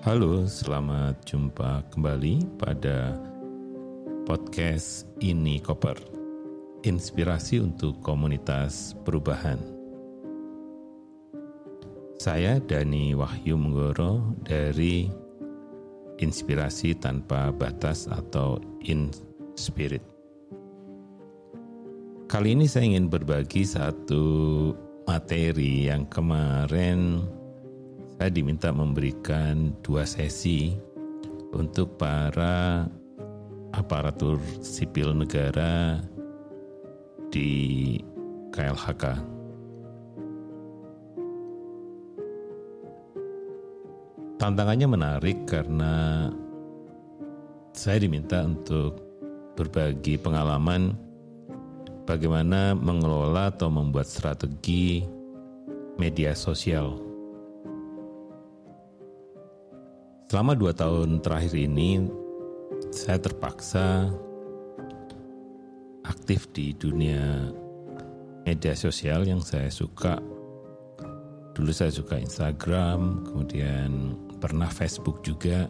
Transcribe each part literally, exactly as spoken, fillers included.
Halo, selamat jumpa kembali pada podcast Ini Koper, inspirasi untuk komunitas perubahan. Saya Dani Wahyu Manggoro dari Inspirasi Tanpa Batas atau Inspirit. Kali ini saya ingin berbagi satu materi yang kemarin saya diminta memberikan dua sesi untuk para aparatur sipil negara di K L H K. Tantangannya menarik karena saya diminta untuk berbagi pengalaman bagaimana mengelola atau membuat strategi media sosial. Selama dua tahun terakhir ini, saya terpaksa aktif di dunia media sosial yang saya suka. Dulu saya suka Instagram, kemudian pernah Facebook juga.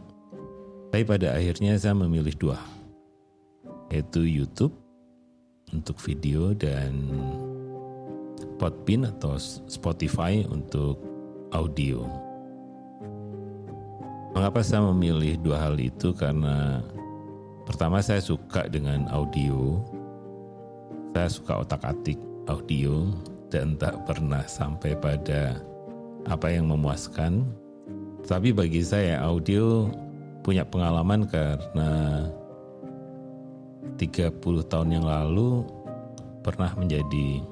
Tapi pada akhirnya saya memilih dua, yaitu YouTube untuk video dan Podbean atau Spotify untuk audio. Mengapa saya memilih dua hal itu? Karena pertama, saya suka dengan audio. Saya suka otak-atik audio dan tak pernah sampai pada apa yang memuaskan. Tapi bagi saya audio punya pengalaman karena tiga puluh tahun yang lalu pernah menjadi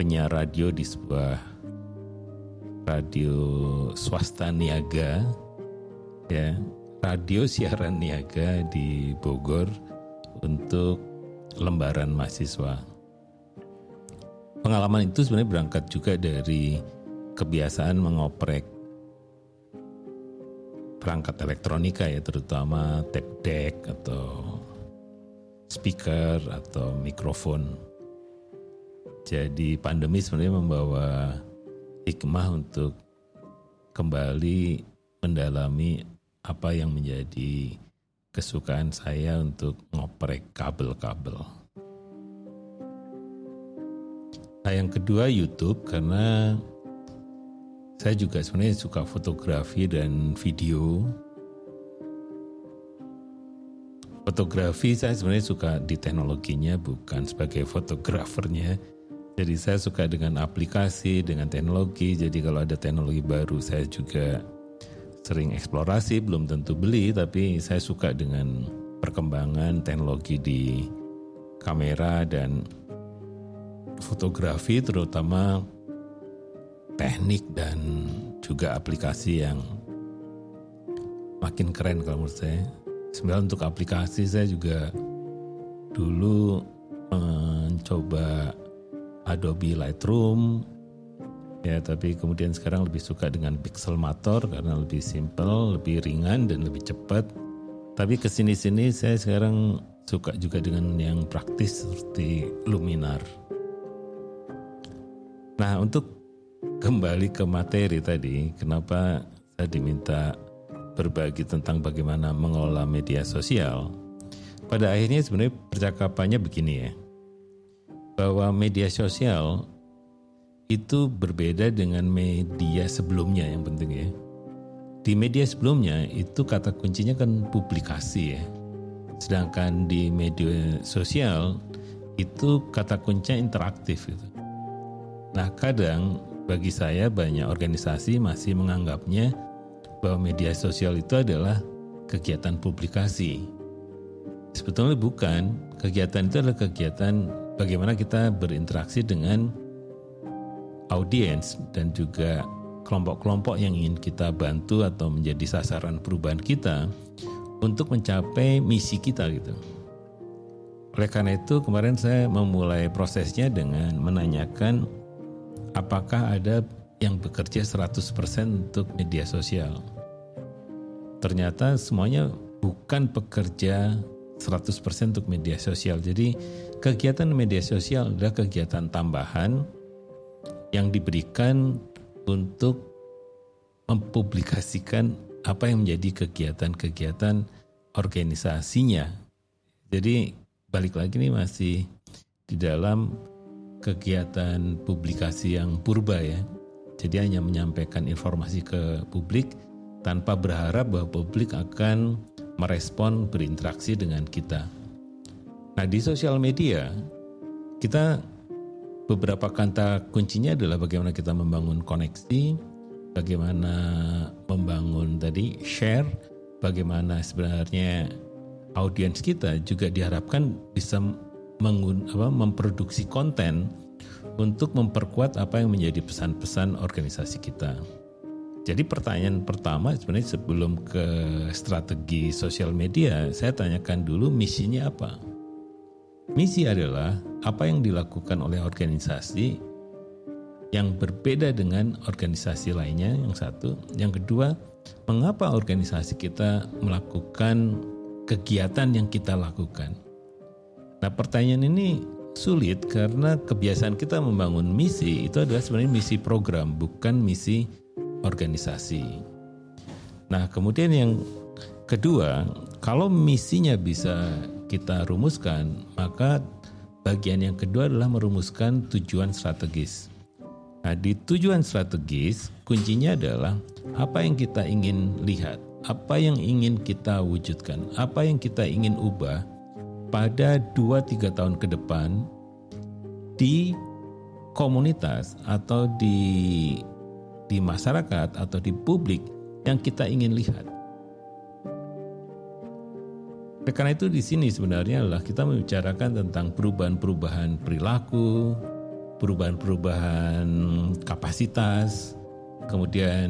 penyiar radio di sebuah radio swasta niaga. Ya, radio siaran niaga di Bogor untuk lembaran mahasiswa. Pengalaman itu sebenarnya berangkat juga dari kebiasaan mengoprek perangkat elektronika, ya, terutama tape deck atau speaker atau mikrofon. Jadi pandemi sebenarnya membawa hikmah untuk kembali mendalami apa yang menjadi kesukaan saya untuk ngoprek kabel-kabel. Nah, yang kedua YouTube, karena saya juga sebenarnya suka fotografi dan video. Fotografi saya sebenarnya suka di teknologinya, bukan sebagai fotografernya. Jadi saya suka dengan aplikasi, dengan teknologi. Jadi kalau ada teknologi baru saya juga sering eksplorasi, belum tentu beli, tapi saya suka dengan perkembangan teknologi di kamera dan fotografi, terutama teknik dan juga aplikasi yang makin keren kalau menurut saya. Sebenarnya untuk aplikasi saya juga dulu mencoba Adobe Lightroom, ya, tapi kemudian sekarang lebih suka dengan Pixelmator karena lebih simple, lebih ringan dan lebih cepat. Tapi kesini-sini saya sekarang suka juga dengan yang praktis seperti Luminar. Nah, untuk kembali ke materi tadi, kenapa saya diminta berbagi tentang bagaimana mengelola media sosial? Pada akhirnya sebenarnya percakapannya begini, ya, bahwa media sosial itu berbeda dengan media sebelumnya yang penting, ya. Di media sebelumnya itu kata kuncinya kan publikasi, ya. Sedangkan di media sosial itu kata kuncinya interaktif, gitu. Nah, kadang bagi saya banyak organisasi masih menganggapnya bahwa media sosial itu adalah kegiatan publikasi. Sebetulnya bukan. Kegiatan itu adalah kegiatan bagaimana kita berinteraksi dengan audiens dan juga kelompok-kelompok yang ingin kita bantu atau menjadi sasaran perubahan kita untuk mencapai misi kita, gitu. Oleh karena itu kemarin saya memulai prosesnya dengan menanyakan apakah ada yang bekerja seratus persen untuk media sosial. Ternyata semuanya bukan pekerja seratus persen untuk media sosial. Jadi kegiatan media sosial adalah kegiatan tambahan yang diberikan untuk mempublikasikan apa yang menjadi kegiatan-kegiatan organisasinya. Jadi balik lagi nih masih di dalam kegiatan publikasi yang purba ya. Jadi hanya menyampaikan informasi ke publik tanpa berharap bahwa publik akan merespon berinteraksi dengan kita. Nah di sosial media kita beberapa kata kuncinya adalah bagaimana kita membangun koneksi, bagaimana membangun tadi share, bagaimana sebenarnya audiens kita juga diharapkan bisa mengun, apa, memproduksi konten untuk memperkuat apa yang menjadi pesan-pesan organisasi kita. Jadi pertanyaan pertama sebenarnya sebelum ke strategi sosial media, saya tanyakan dulu misinya apa. Misi adalah apa yang dilakukan oleh organisasi yang berbeda dengan organisasi lainnya, yang satu. Yang kedua, mengapa organisasi kita melakukan kegiatan yang kita lakukan. Nah pertanyaan ini sulit karena kebiasaan kita membangun misi itu adalah sebenarnya misi program, bukan misi organisasi. Nah kemudian yang kedua, kalau misinya bisa kita rumuskan, maka bagian yang kedua adalah merumuskan tujuan strategis. Nah, di tujuan strategis kuncinya adalah apa yang kita ingin lihat, apa yang ingin kita wujudkan, apa yang kita ingin ubah pada dua tiga tahun ke depan di komunitas atau di di masyarakat atau di publik yang kita ingin lihat. Karena itu di sini sebenarnya adalah kita membicarakan tentang perubahan-perubahan perilaku, perubahan-perubahan kapasitas, kemudian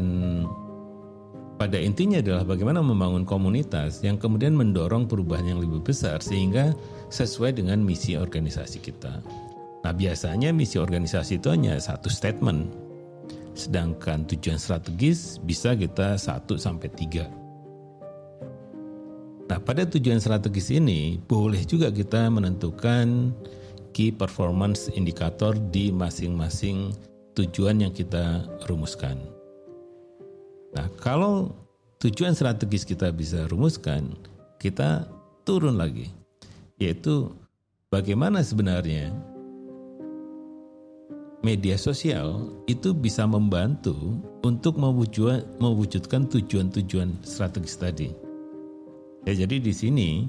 pada intinya adalah bagaimana membangun komunitas yang kemudian mendorong perubahan yang lebih besar sehingga sesuai dengan misi organisasi kita. Nah biasanya misi organisasi itu hanya satu statement, sedangkan tujuan strategis bisa kita satu sampai tiga. Nah, pada tujuan strategis ini boleh juga kita menentukan key performance indicator di masing-masing tujuan yang kita rumuskan. Nah, kalau tujuan strategis kita bisa rumuskan, kita turun lagi, yaitu bagaimana sebenarnya media sosial itu bisa membantu untuk mewujudkan tujuan-tujuan strategis tadi. Ya, jadi di sini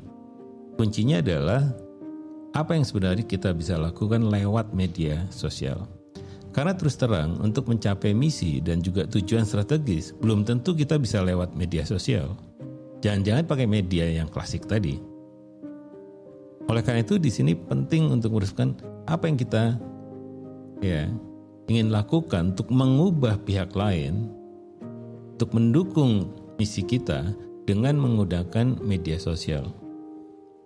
kuncinya adalah apa yang sebenarnya kita bisa lakukan lewat media sosial. Karena terus terang untuk mencapai misi dan juga tujuan strategis belum tentu kita bisa lewat media sosial. Jangan-jangan pakai media yang klasik tadi. Oleh karena itu di sini penting untuk merumuskan apa yang kita ya ingin lakukan untuk mengubah pihak lain untuk mendukung misi kita dengan menggunakan media sosial.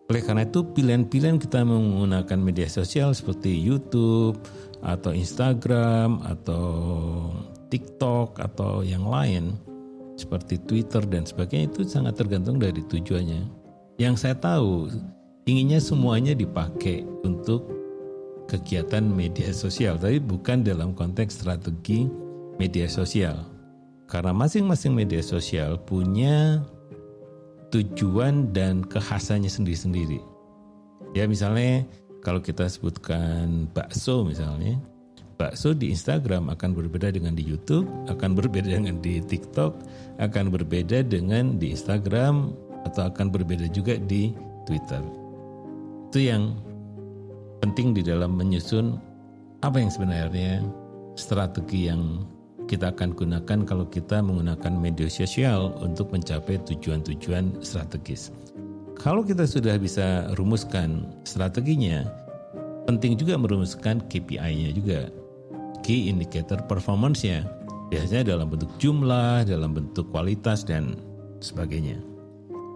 Oleh karena itu pilihan-pilihan kita menggunakan media sosial seperti YouTube atau Instagram atau TikTok atau yang lain seperti Twitter dan sebagainya itu sangat tergantung dari tujuannya. Yang saya tahu inginnya semuanya dipakai untuk kegiatan media sosial, tapi bukan dalam konteks strategi media sosial. Karena masing-masing media sosial punya tujuan dan kekhasannya sendiri-sendiri. Ya misalnya kalau kita sebutkan bakso misalnya, bakso di Instagram akan berbeda dengan di YouTube, akan berbeda dengan di TikTok, akan berbeda dengan di Instagram, atau akan berbeda juga di Twitter. Itu yang penting di dalam menyusun apa yang sebenarnya strategi yang kita akan gunakan kalau kita menggunakan media sosial untuk mencapai tujuan-tujuan strategis. Kalau kita sudah bisa rumuskan strateginya, penting juga merumuskan K P I-nya juga, key indicator performance-nya, biasanya dalam bentuk jumlah, dalam bentuk kualitas dan sebagainya.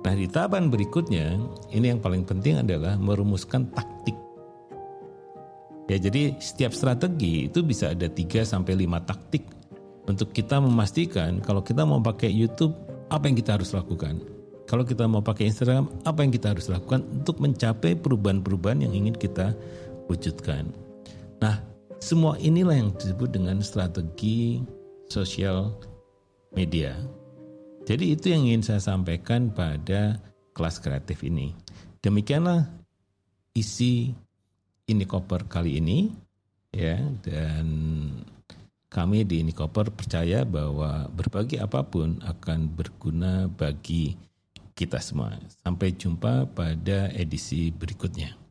Nah di tahapan berikutnya, ini yang paling penting adalah merumuskan taktik. Ya jadi setiap strategi itu bisa ada tiga sampai lima taktik untuk kita memastikan kalau kita mau pakai YouTube, apa yang kita harus lakukan? Kalau kita mau pakai Instagram, apa yang kita harus lakukan untuk mencapai perubahan-perubahan yang ingin kita wujudkan? Nah, semua inilah yang disebut dengan strategi sosial media. Jadi itu yang ingin saya sampaikan pada kelas kreatif ini. Demikianlah isi Indikoper kali ini, ya, dan kami di Indikoper percaya bahwa berbagi apapun akan berguna bagi kita semua. Sampai jumpa pada edisi berikutnya.